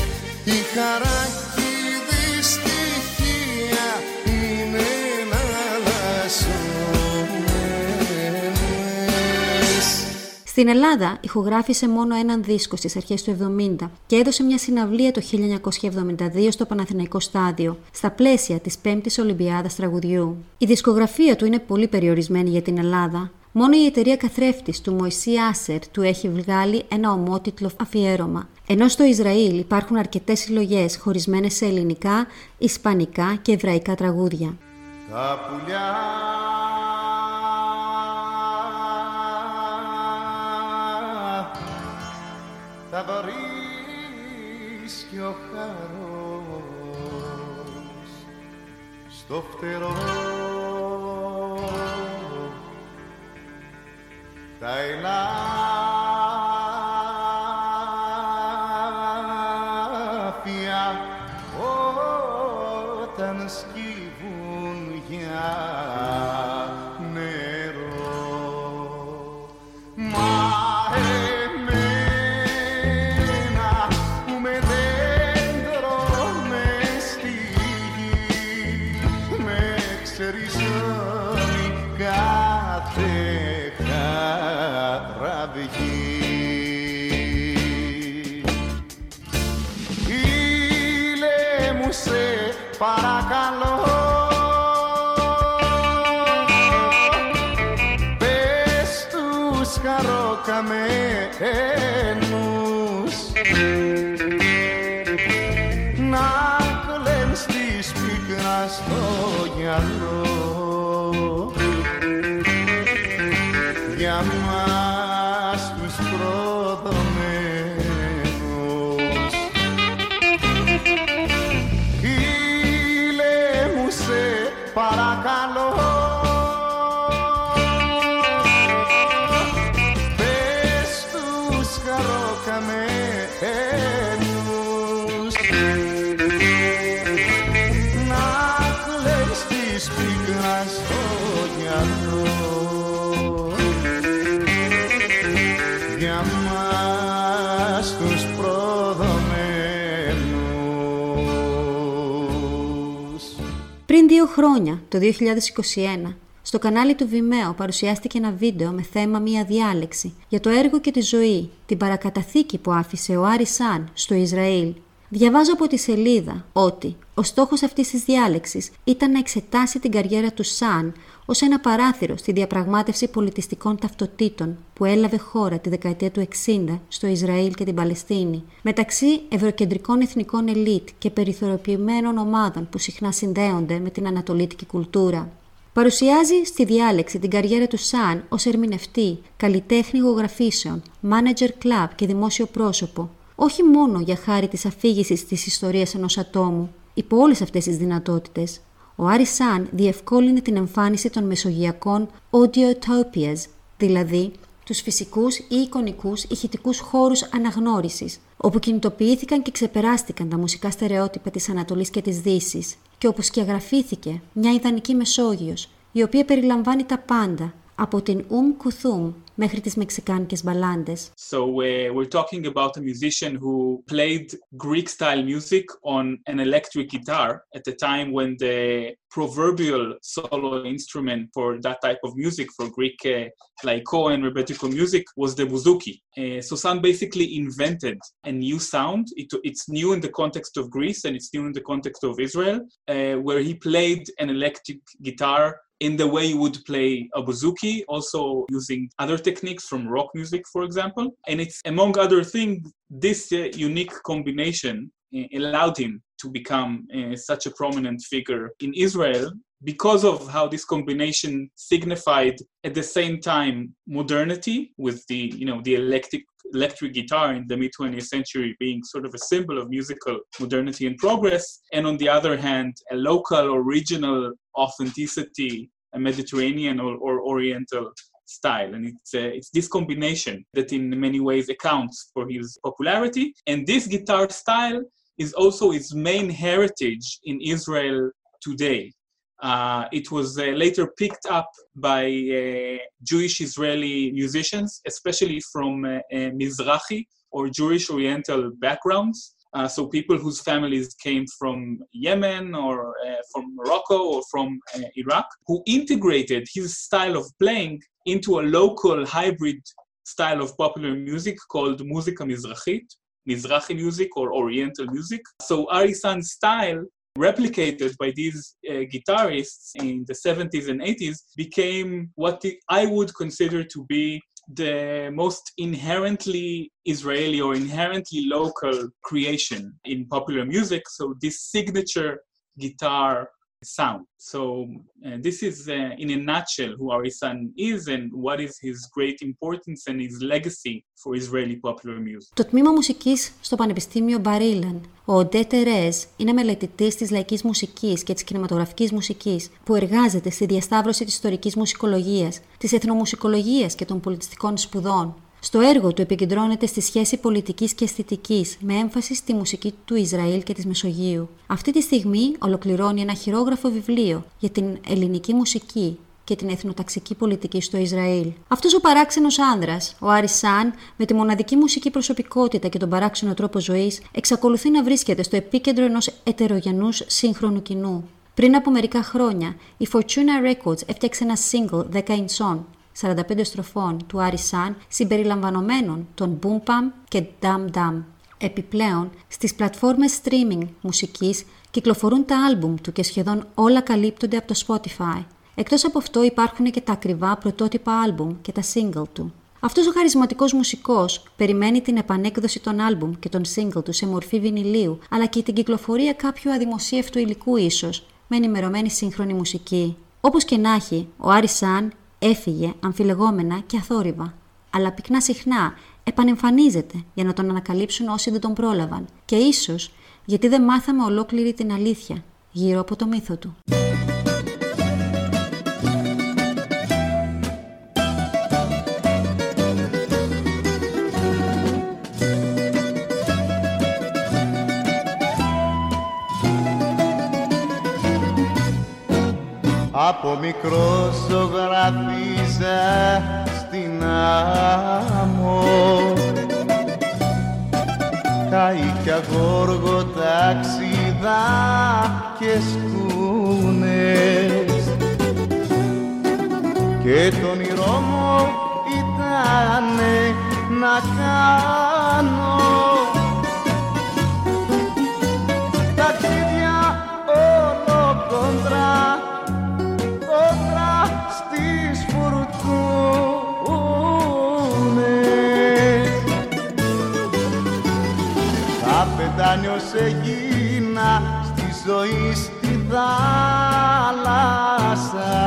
Η χαρά και η δυστυχία είναι εναλλασσόμενες. Στην Ελλάδα ηχογράφησε μόνο έναν δίσκο στις αρχές του 70 και έδωσε μια συναυλία το 1972 στο Παναθηναϊκό Στάδιο, στα πλαίσια της 5ης Ολυμπιάδας Τραγουδιού. Η δισκογραφία του είναι πολύ περιορισμένη για την Ελλάδα. Μόνο η εταιρεία καθρέφτης του Μωυσή Άσερ του έχει βγάλει ένα ομότιτλο αφιέρωμα. Ενώ στο Ισραήλ υπάρχουν αρκετές συλλογές χωρισμένες σε ελληνικά, ισπανικά και εβραϊκά τραγούδια. Τα πουλιά θα βρεις κι ο χαρός στο φτερό. Τα ελάφια όταν σκύβουν για νερό. Μα εμένα που με δέντρο μες στη γη, με ξεριζώνει κάθε ήλε μου σε παρακαλώ, πες τους χαροκαμένους να κλαίνουν στις πίκρας το γυαλό για μας. Παρακαλώ, πες τους χαροκαμένους να κλαις της πίκρας το γυαλό για μας τους προδομένους. Πριν 2 χρόνια, το 2021, στο κανάλι του Vimeo παρουσιάστηκε ένα βίντεο με θέμα μία διάλεξη για το έργο και τη ζωή, την παρακαταθήκη που άφησε ο Aris San στο Ισραήλ. Διαβάζω από τη σελίδα ότι ο στόχος αυτής της διάλεξης ήταν να εξετάσει την καριέρα του San ως ένα παράθυρο στη διαπραγμάτευση πολιτιστικών ταυτοτήτων που έλαβε χώρα τη δεκαετία του 60 στο Ισραήλ και την Παλαιστίνη, μεταξύ ευρωκεντρικών εθνικών ελίτ και περιθωριοποιημένων ομάδων που συχνά συνδέονται με την ανατολίτικη κουλτούρα. Παρουσιάζει στη διάλεξη την καριέρα του San ως ερμηνευτή, καλλιτέχνη ηχογραφήσεων, manager club και δημόσιο πρόσωπο, όχι μόνο για χάρη της αφήγησης της ιστορίας ενός ατόμου. Υπό όλες αυτές τις δυνατότητες, ο Aris San διευκόλυνε την εμφάνιση των μεσογειακών audio-topias, δηλαδή τους φυσικούς ή εικονικούς ηχητικούς χώρους αναγνώρισης, όπου κινητοποιήθηκαν και ξεπεράστηκαν τα μουσικά στερεότυπα της Ανατολής και της Δύσης και όπου σκιαγραφήθηκε μια ιδανική Μεσόγειος, η οποία περιλαμβάνει τα πάντα από την Κουθούμ μέχρι τις μεξικάνικες μπαλάντες. So we're talking about a musician who played Greek style music on an electric guitar at the time when the proverbial solo instrument for that type of music for Greek laiko and rebetiko music was the bouzouki. So San basically invented a new sound. It's new in the context of Greece and it's new in the context of Israel, where he played an electric guitar in the way you would play a bouzouki, also using other techniques from rock music, for example. And it's, among other things, this unique combination allowed him to become such a prominent figure in Israel because of how this combination signified at the same time modernity with the, you know, the electric guitar in the mid-20th century being sort of a symbol of musical modernity and progress, and on the other hand, a local or regional authenticity, a Mediterranean or Oriental style. And it's this combination that in many ways accounts for his popularity. And this guitar style is also his main heritage in Israel today. It was later picked up by Jewish Israeli musicians, especially from Mizrahi or Jewish Oriental backgrounds. So people whose families came from Yemen or from Morocco or from Iraq, who integrated his style of playing into a local hybrid style of popular music called Muzika Mizrahit, Mizrahi music or Oriental music. So Aris San's style, replicated by these guitarists in the 70s and 80s, became what I would consider to be the most inherently Israeli or inherently local creation in popular music. So this signature guitar sound. So this is in a nutshell who Aris San is and what is his great importance and his legacy for Israeli popular music. Το τμήμα μουσικής στο Πανεπιστήμιο Μπαρίλαν. Ο Ντε Τερέζ είναι μελετητής της λαϊκής μουσικής και της κινηματογραφικής μουσικής που εργάζεται στη διασταύρωση της ιστορικής μουσικολογίας, της εθνομουσικολογίας και των πολιτιστικών σπουδών. Στο έργο του επικεντρώνεται στη σχέση πολιτικής και αισθητικής, με έμφαση στη μουσική του Ισραήλ και της Μεσογείου. Αυτή τη στιγμή ολοκληρώνει ένα χειρόγραφο βιβλίο για την ελληνική μουσική και την εθνοταξική πολιτική στο Ισραήλ. Αυτός ο παράξενος άνδρας, ο Άρις Σαν, με τη μοναδική μουσική προσωπικότητα και τον παράξενο τρόπο ζωής, εξακολουθεί να βρίσκεται στο επίκεντρο ενός ετερογενούς σύγχρονου κοινού. Πριν από μερικά χρόνια, η Fortuna Records έφτιαξε ένα single 10 ιντσών, 45 στροφών του Άρις Σαν, συμπεριλαμβανομένων των Boom Bam και Dam Dam. Επιπλέον, στις πλατφόρμες streaming μουσικής κυκλοφορούν τα άλμπουμ του και σχεδόν όλα καλύπτονται από το Spotify. Εκτός από αυτό υπάρχουν και τα ακριβά πρωτότυπα άλμπουμ και τα single του. Αυτός ο χαρισματικός μουσικός περιμένει την επανέκδοση των άλμπουμ και των single του σε μορφή βινιλίου, αλλά και την κυκλοφορία κάποιου αδημοσίευτου υλικού ίσως, με ενημερωμένη σύγχρονη μουσική. Όπως και να έχει, ο Άρις Σαν έφυγε αμφιλεγόμενα και αθόρυβα, αλλά πυκνά συχνά επανεμφανίζεται για να τον ανακαλύψουν όσοι δεν τον πρόλαβαν και ίσως γιατί δεν μάθαμε ολόκληρη την αλήθεια γύρω από το μύθο του. Από μικρός ζωγράφιζα στην άμμο, καΐκια, γόργο, ταξίδα και σκούνες, και το όνειρό μου ήτανε να κάνω ταξίδια όλο κοντρά στις φουρτούνες. Καπετάνιος έγινα στη ζωή στη θάλασσα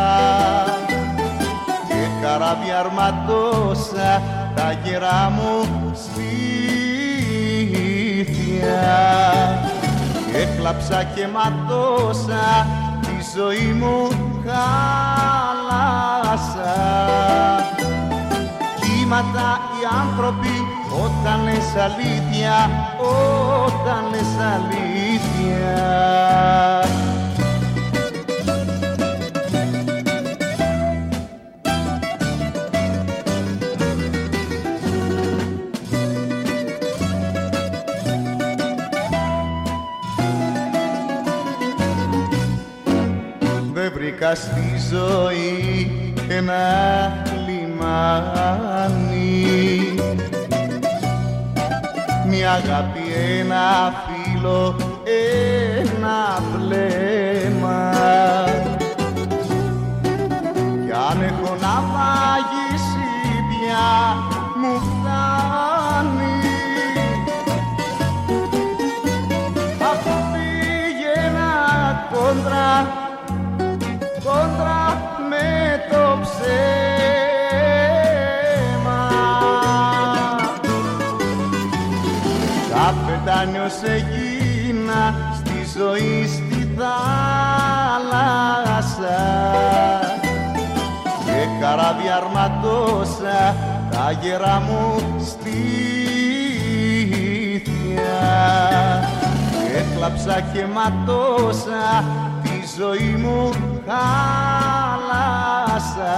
και καράβι αρματώσα τα γερά μου σπίτια και κλαψα και ματώσα τη ζωή μου θάλασσα. Κύματα οι άνθρωποι όταν λες αλήθεια, όταν λες αλήθεια. βρήκα στη ζωή ένα λιμάνι, μια αγάπη, ένα φίλο, ένα βλέμμα. Κι αν έχω να μαγίσει πια μου φτάνει. Από πήγαινα κόντρα με το ψέμα. Τα πετάνιος εκείνα στη ζωή στη θάλασσα και καράβι αρματώσα τα γερά μου στήθια. Έκλαψα και ματώσα τη ζωή μου θάλασσα.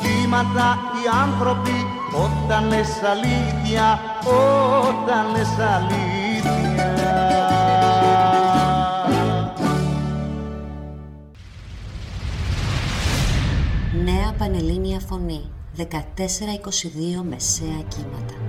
Κύματα οι άνθρωποι όταν λες αλήθεια, όταν λες αλήθεια. Νέα Πανελλήνια Φωνή, 1422 μεσαία κύματα.